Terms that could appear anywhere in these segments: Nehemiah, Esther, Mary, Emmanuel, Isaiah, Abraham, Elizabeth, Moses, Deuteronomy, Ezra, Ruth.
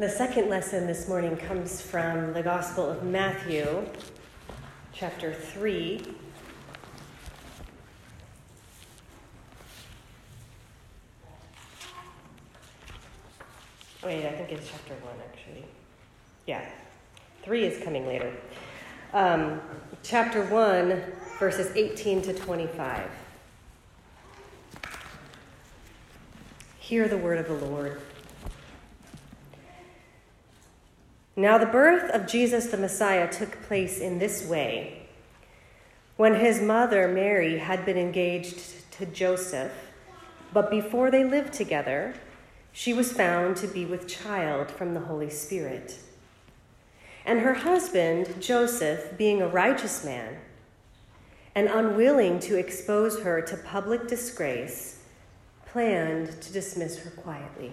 The second lesson this morning comes from the Gospel of Matthew, chapter 3. Wait, I think it's chapter 1, actually. Yeah, 3 is coming later. Chapter 1, verses 18 to 25. Hear the word of the Lord. Now the birth of Jesus the Messiah took place in this way. When his mother Mary had been engaged to Joseph, but before they lived together, she was found to be with child from the Holy Spirit. And her husband, Joseph, being a righteous man and unwilling to expose her to public disgrace, planned to dismiss her quietly.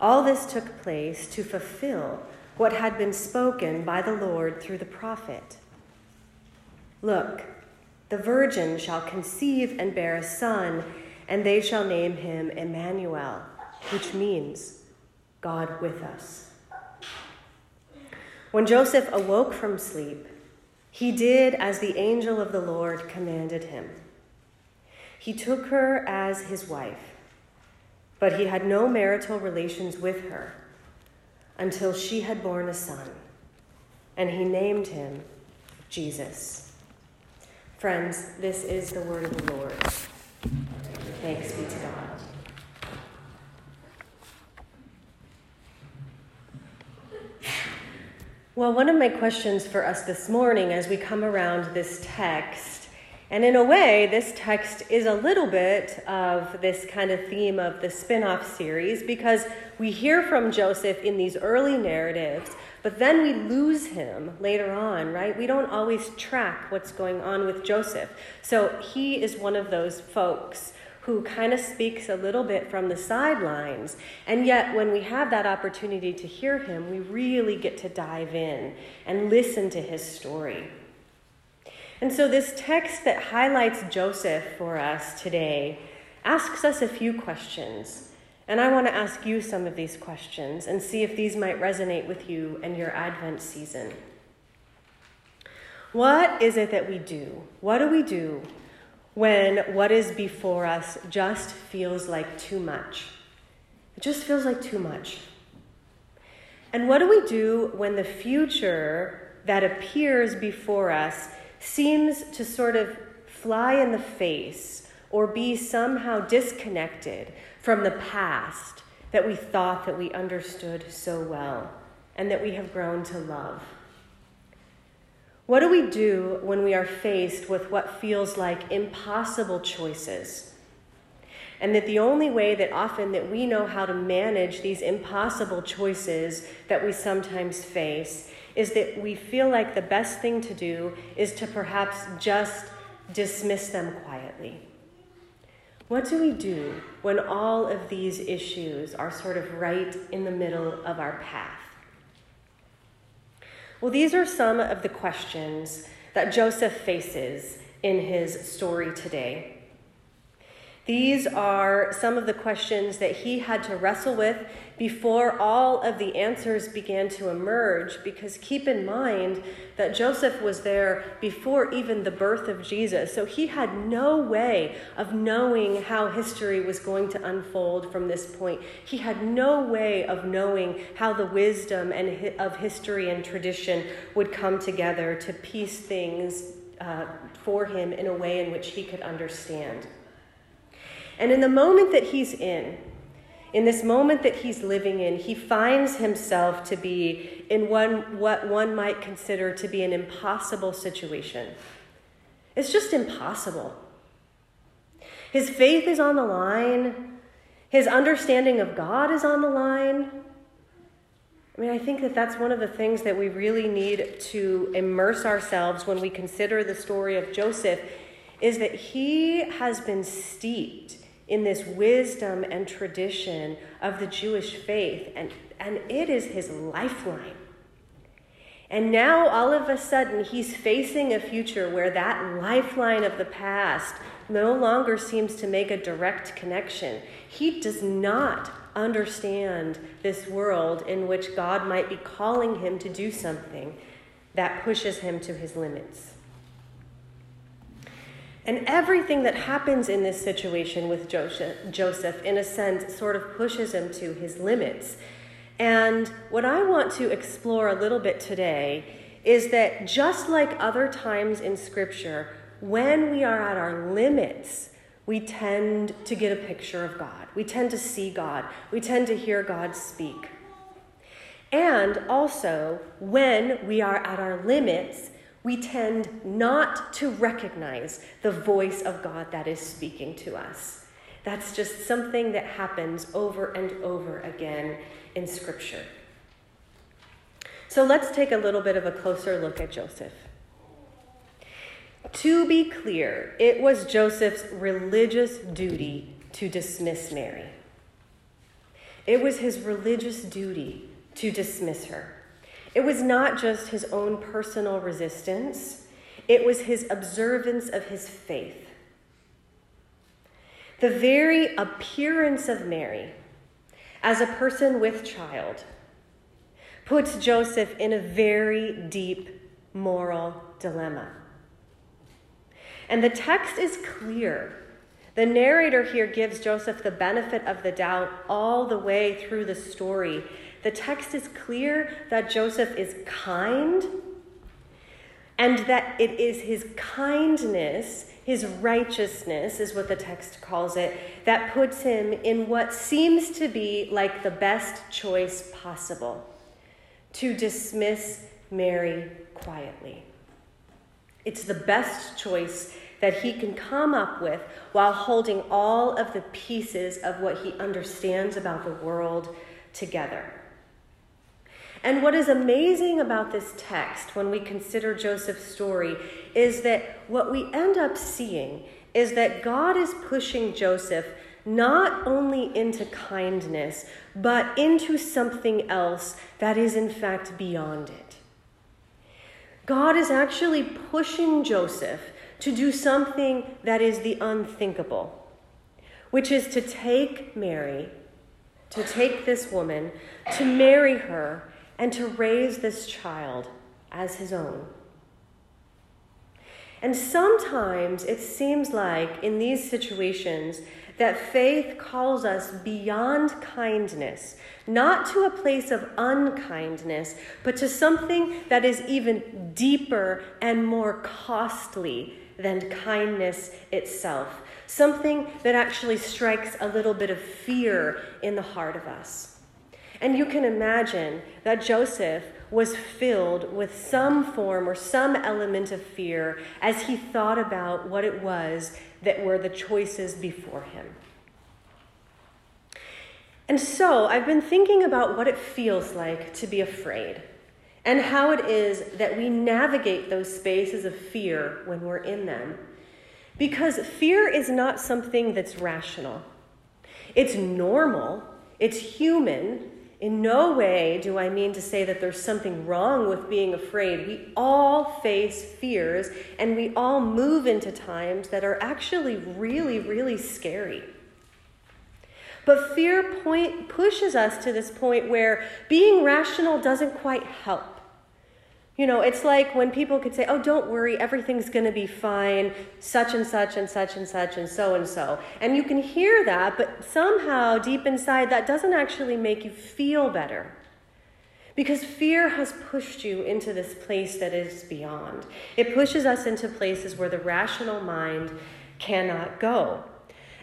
All this took place to fulfill what had been spoken by the Lord through the prophet. "Look, the virgin shall conceive and bear a son, and they shall name him Emmanuel," which means God with us. When Joseph awoke from sleep, he did as the angel of the Lord commanded him. He took her as his wife, but he had no marital relations with her until she had borne a son, and he named him Jesus. Friends, this is the word of the Lord. Thanks be to God. Well, one of my questions for us this morning as we come around this text, and in a way, this text is a little bit of this kind of theme of the spin-off series, because we hear from Joseph in these early narratives, but then we lose him later on, right? We don't always track what's going on with Joseph. So he is one of those folks who kind of speaks a little bit from the sidelines. And yet, when we have that opportunity to hear him, we really get to dive in and listen to his story. And so this text that highlights Joseph for us today asks us a few questions. And I want to ask you some of these questions and see if these might resonate with you in your Advent season. What is it that we do? What do we do when what is before us just feels like too much? It just feels like too much. And what do we do when the future that appears before us seems to sort of fly in the face or be somehow disconnected from the past that we thought that we understood so well and that we have grown to love? What do we do when we are faced with what feels like impossible choices, and that the only way that often that we know how to manage these impossible choices that we sometimes face is that we feel like the best thing to do is to perhaps just dismiss them quietly? What do we do when all of these issues are sort of right in the middle of our path? Well, these are some of the questions that Joseph faces in his story today. These are some of the questions that he had to wrestle with before all of the answers began to emerge, because keep in mind that Joseph was there before even the birth of Jesus, so he had no way of knowing how history was going to unfold from this point. He had no way of knowing how the wisdom and of history and tradition would come together to piece things for him in a way in which he could understand. And in the moment that he's in this moment that he's living in, he finds himself to be in what one might consider to be an impossible situation. It's just impossible. His faith is on the line. His understanding of God is on the line. I mean, I think that that's one of the things that we really need to immerse ourselves when we consider the story of Joseph, is that he has been steeped in this wisdom and tradition of the Jewish faith, and it is his lifeline. And now all of a sudden he's facing a future where that lifeline of the past no longer seems to make a direct connection. He does not understand this world in which God might be calling him to do something that pushes him to his limits. And everything that happens in this situation with Joseph, in a sense, sort of pushes him to his limits. And what I want to explore a little bit today is that just like other times in Scripture, when we are at our limits, we tend to get a picture of God. We tend to see God. We tend to hear God speak. And also, when we are at our limits, we tend not to recognize the voice of God that is speaking to us. That's just something that happens over and over again in Scripture. So let's take a little bit of a closer look at Joseph. To be clear, it was Joseph's religious duty to dismiss Mary. It was his religious duty to dismiss her. It was not just his own personal resistance. It was his observance of his faith. The very appearance of Mary as a person with child puts Joseph in a very deep moral dilemma. And the text is clear. The narrator here gives Joseph the benefit of the doubt all the way through the story. The text is clear that Joseph is kind, and that it is his kindness, his righteousness is what the text calls it, that puts him in what seems to be like the best choice possible, to dismiss Mary quietly. It's the best choice that he can come up with while holding all of the pieces of what he understands about the world together. And what is amazing about this text when we consider Joseph's story is that what we end up seeing is that God is pushing Joseph not only into kindness, but into something else that is in fact beyond it. God is actually pushing Joseph to do something that is the unthinkable, which is to take Mary, to take this woman, to marry her, and to raise this child as his own. And sometimes it seems like in these situations that faith calls us beyond kindness, not to a place of unkindness, but to something that is even deeper and more costly than kindness itself. Something that actually strikes a little bit of fear in the heart of us. And you can imagine that Joseph was filled with some form or some element of fear as he thought about what it was that were the choices before him. And so I've been thinking about what it feels like to be afraid and how it is that we navigate those spaces of fear when we're in them. Because fear is not something that's rational. It's normal. It's human. In no way do I mean to say that there's something wrong with being afraid. We all face fears, and we all move into times that are actually really, really scary. But fear pushes us to this point where being rational doesn't quite help. You know, it's like when people could say, oh, don't worry, everything's going to be fine, such and such and such and such and so and so. And you can hear that, but somehow deep inside that doesn't actually make you feel better. Because fear has pushed you into this place that is beyond. It pushes us into places where the rational mind cannot go.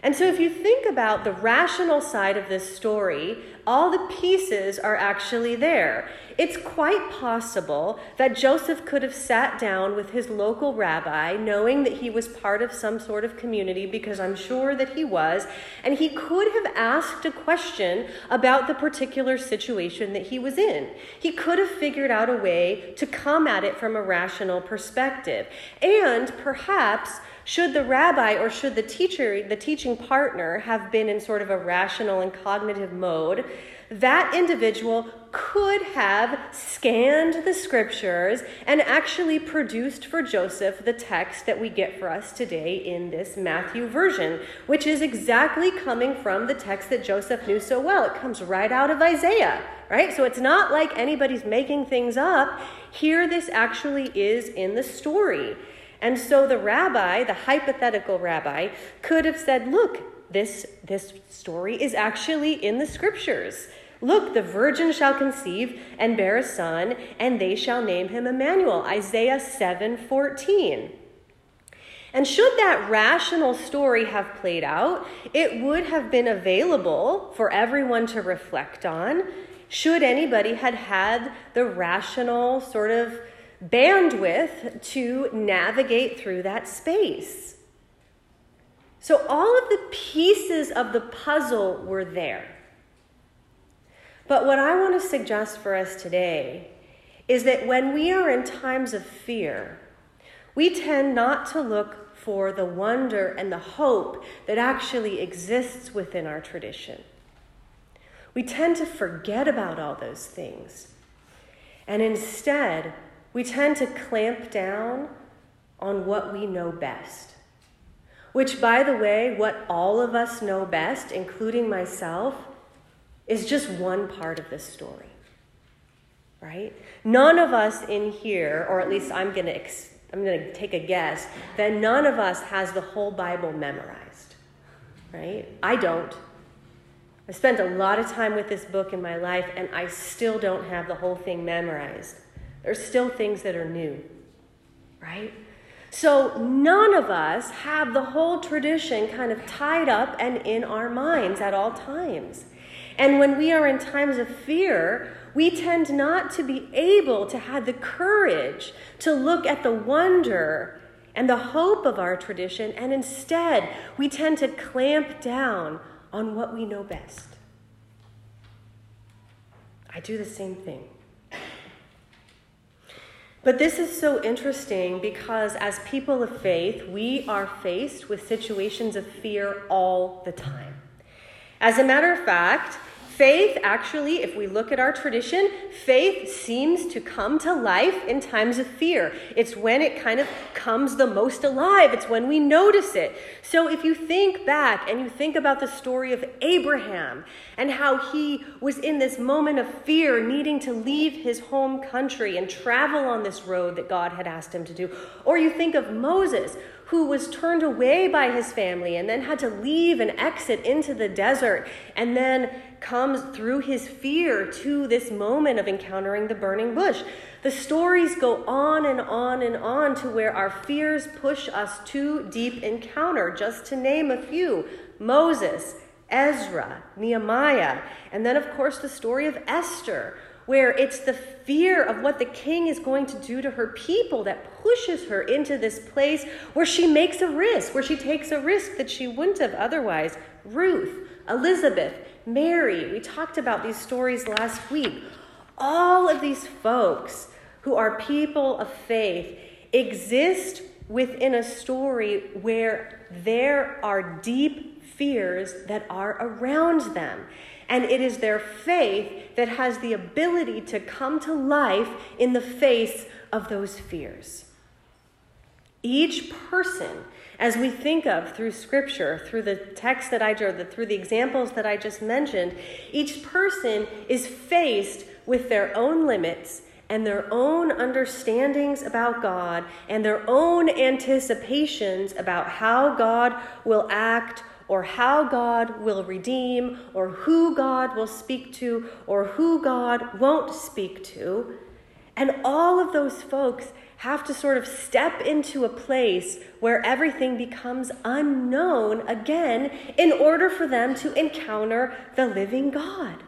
And so if you think about the rational side of this story all the pieces are actually there. It's quite possible that Joseph could have sat down with his local rabbi, knowing that he was part of some sort of community, because I'm sure that he was, and he could have asked a question about the particular situation that he was in. He could have figured out a way to come at it from a rational perspective. And perhaps, should the rabbi or should the teacher, the teaching partner, have been in sort of a rational and cognitive mode, that individual could have scanned the scriptures and actually produced for Joseph the text that we get for us today in this Matthew version, which is exactly coming from the text that Joseph knew so well. It comes right out of Isaiah, right? So it's not like anybody's making things up. Here this actually is in the story. And so the rabbi, the hypothetical rabbi, could have said, look, this story is actually in the scriptures. Look, the virgin shall conceive and bear a son, and they shall name him Emmanuel, Isaiah 7:14. And should that rational story have played out, it would have been available for everyone to reflect on, should anybody had the rational sort of bandwidth to navigate through that space. So all of the pieces of the puzzle were there. But what I want to suggest for us today is that when we are in times of fear, we tend not to look for the wonder and the hope that actually exists within our tradition. We tend to forget about all those things. And instead, we tend to clamp down on what we know best, which, by the way, what all of us know best, including myself, is just one part of this story, right? None of us in here, or at least I'm going to take a guess, that none of us has the whole Bible memorized, right? I don't. I spent a lot of time with this book in my life, and I still don't have the whole thing memorized. There's still things that are new, right? So none of us have the whole tradition kind of tied up and in our minds at all times. And when we are in times of fear, we tend not to be able to have the courage to look at the wonder and the hope of our tradition, and instead we tend to clamp down on what we know best. I do the same thing. But this is so interesting because as people of faith, we are faced with situations of fear all the time. As a matter of fact, faith actually, if we look at our tradition, faith seems to come to life in times of fear. It's when it kind of comes the most alive. It's when we notice it. So if you think back and you think about the story of Abraham and how he was in this moment of fear, needing to leave his home country and travel on this road that God had asked him to do. Or you think of Moses, who was turned away by his family and then had to leave and exit into the desert, and then comes through his fear to this moment of encountering the burning bush. The stories go on and on and on to where our fears push us to deep encounter, just to name a few: Moses, Ezra, Nehemiah, and then of course the story of Esther, where it's the fear of what the king is going to do to her people that pushes her into this place where she makes a risk, where she takes a risk that she wouldn't have otherwise. Ruth, Elizabeth, Mary, we talked about these stories last week. All of these folks who are people of faith exist within a story where there are deep fears that are around them. And it is their faith that has the ability to come to life in the face of those fears. Each person, as we think of through Scripture, through the text that I drew, through the examples that I just mentioned, each person is faced with their own limits and their own understandings about God and their own anticipations about how God will act, or how God will redeem, or who God will speak to, or who God won't speak to. And all of those folks have to sort of step into a place where everything becomes unknown again in order for them to encounter the living God.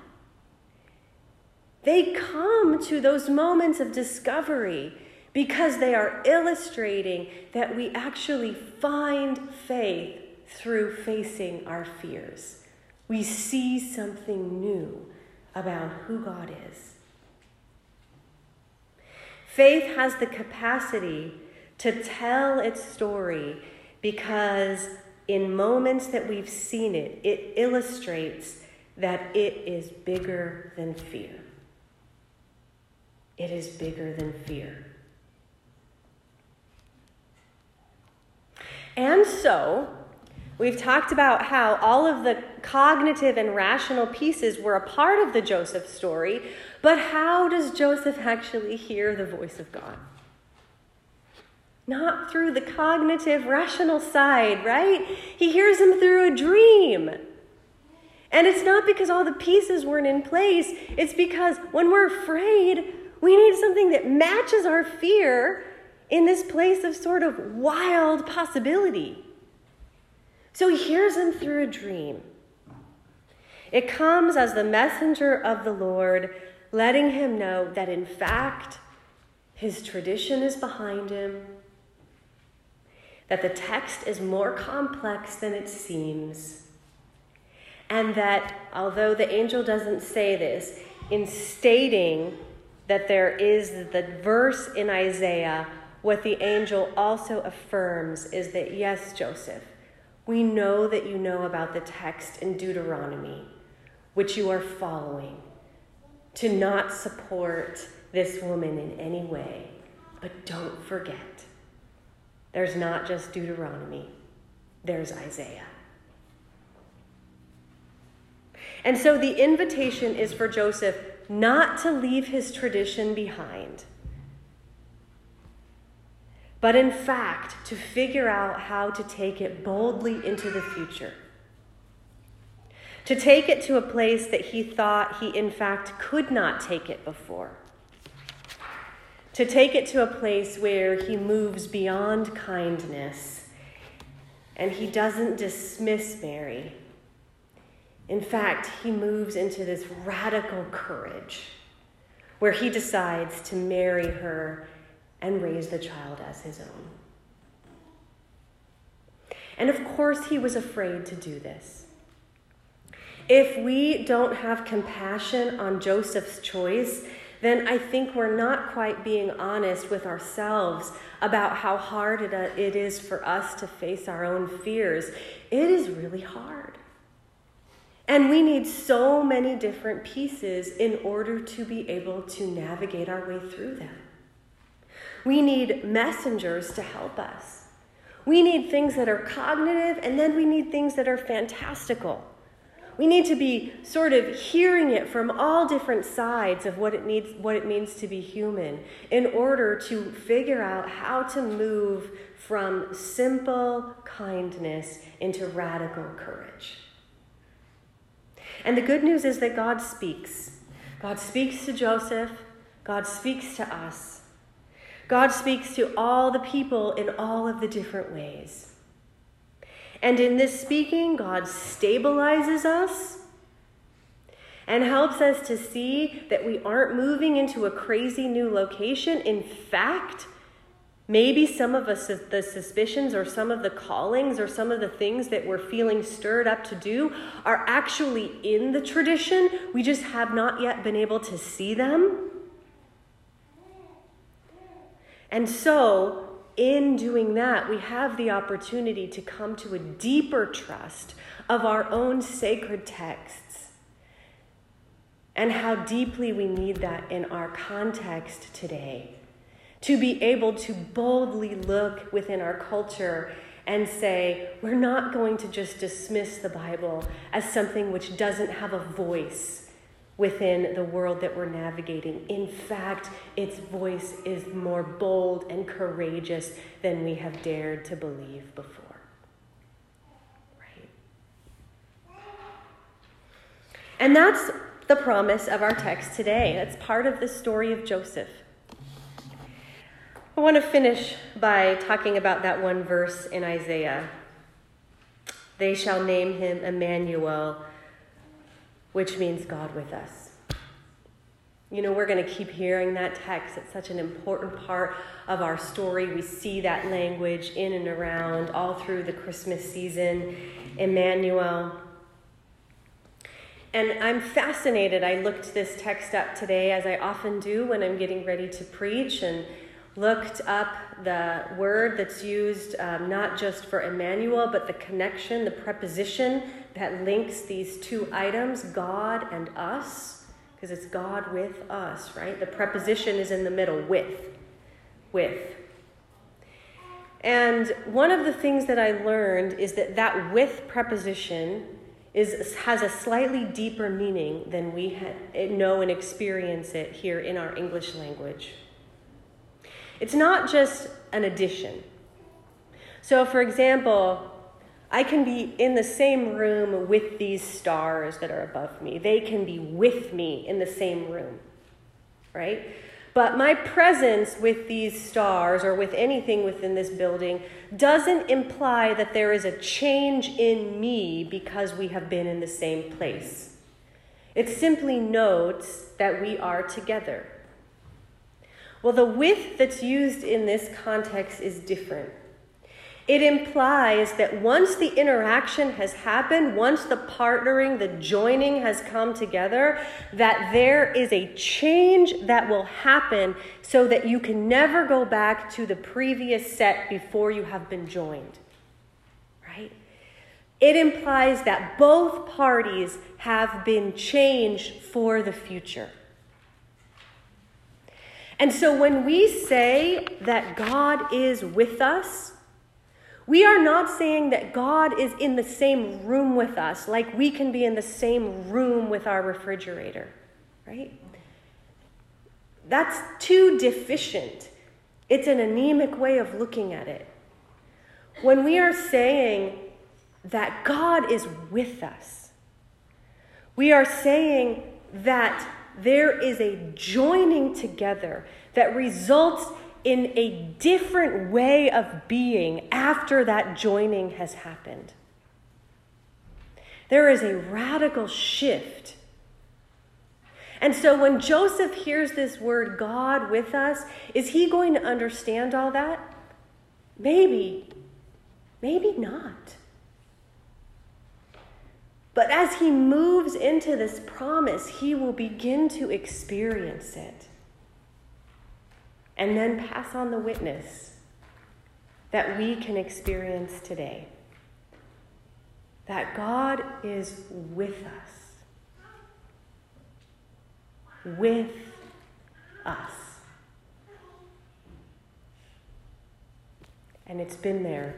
They come to those moments of discovery because they are illustrating that we actually find faith through facing our fears. We see something new about who God is. Faith has the capacity to tell its story because in moments that we've seen it, it illustrates that it is bigger than fear. It is bigger than fear. And so, we've talked about how all of the cognitive and rational pieces were a part of the Joseph story, but how does Joseph actually hear the voice of God? Not through the cognitive, rational side, right? He hears him through a dream. And it's not because all the pieces weren't in place. It's because when we're afraid, we need something that matches our fear in this place of sort of wild possibility. So he hears him through a dream. It comes as the messenger of the Lord, letting him know that in fact, his tradition is behind him, that the text is more complex than it seems, and that, although the angel doesn't say this, in stating that there is the verse in Isaiah, what the angel also affirms is that, yes, Joseph, we know that you know about the text in Deuteronomy, which you are following, to not support this woman in any way. But don't forget, there's not just Deuteronomy, there's Isaiah. And so the invitation is for Joseph not to leave his tradition behind, but in fact, to figure out how to take it boldly into the future. To take it to a place that he thought he, in fact, could not take it before. To take it to a place where he moves beyond kindness and he doesn't dismiss Mary. In fact, he moves into this radical courage where he decides to marry her and raise the child as his own. And of course, he was afraid to do this. If we don't have compassion on Joseph's choice, then I think we're not quite being honest with ourselves about how hard it is for us to face our own fears. It is really hard. And we need so many different pieces in order to be able to navigate our way through them. We need messengers to help us. We need things that are cognitive, and then we need things that are fantastical. We need to be sort of hearing it from all different sides of what it means to be human in order to figure out how to move from simple kindness into radical courage. And the good news is that God speaks. God speaks to Joseph. God speaks to us. God speaks to all the people in all of the different ways. And in this speaking, God stabilizes us and helps us to see that we aren't moving into a crazy new location. In fact, maybe some of us, the suspicions or some of the callings or some of the things that we're feeling stirred up to do are actually in the tradition. We just have not yet been able to see them. And so, in doing that, we have the opportunity to come to a deeper trust of our own sacred texts and how deeply we need that in our context today, to be able to boldly look within our culture and say, we're not going to just dismiss the Bible as something which doesn't have a voice within the world that we're navigating. In fact, its voice is more bold and courageous than we have dared to believe before. Right? And that's the promise of our text today. That's part of the story of Joseph. I want to finish by talking about that one verse in Isaiah. They shall name him Emmanuel, which means God with us. You know, we're going to keep hearing that text. It's such an important part of our story. We see that language in and around all through the Christmas season. Emmanuel. And I'm fascinated. I looked this text up today, as I often do when I'm getting ready to preach, and looked up the word that's used not just for Emmanuel, but the connection, the preposition that links these two items, God and us. Because it's God with us, right? The preposition is in the middle, with. And one of the things that I learned is that with preposition has a slightly deeper meaning than we know and experience it here in our English language. It's not just an addition. So, for example, I can be in the same room with these stars that are above me. They can be with me in the same room, right? But my presence with these stars or with anything within this building doesn't imply that there is a change in me because we have been in the same place. It simply notes that we are together. Well, the with that's used in this context is different. It implies that once the interaction has happened, once the partnering, the joining has come together, that there is a change that will happen so that you can never go back to the previous set before you have been joined, right? It implies that both parties have been changed for the future. And so when we say that God is with us, we are not saying that God is in the same room with us, like we can be in the same room with our refrigerator, right? That's too deficient. It's an anemic way of looking at it. When we are saying that God is with us, we are saying that there is a joining together that results in a different way of being after that joining has happened. There is a radical shift. And so when Joseph hears this word, God with us, is he going to understand all that? Maybe not. But as he moves into this promise, he will begin to experience it. And then pass on the witness that we can experience today. That God is with us. With us. And it's been there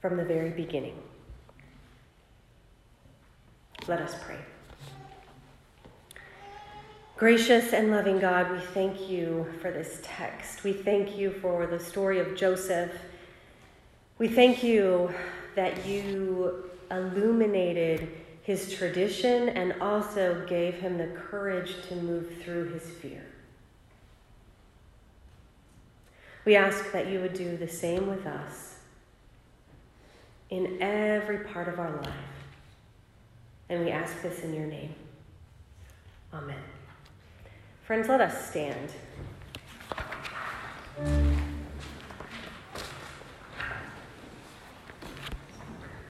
from the very beginning. Let us pray. Gracious and loving God, we thank you for this text. We thank you for the story of Joseph. We thank you that you illuminated his tradition and also gave him the courage to move through his fear. We ask that you would do the same with us in every part of our life. And we ask this in your name. Amen. Friends, let us stand.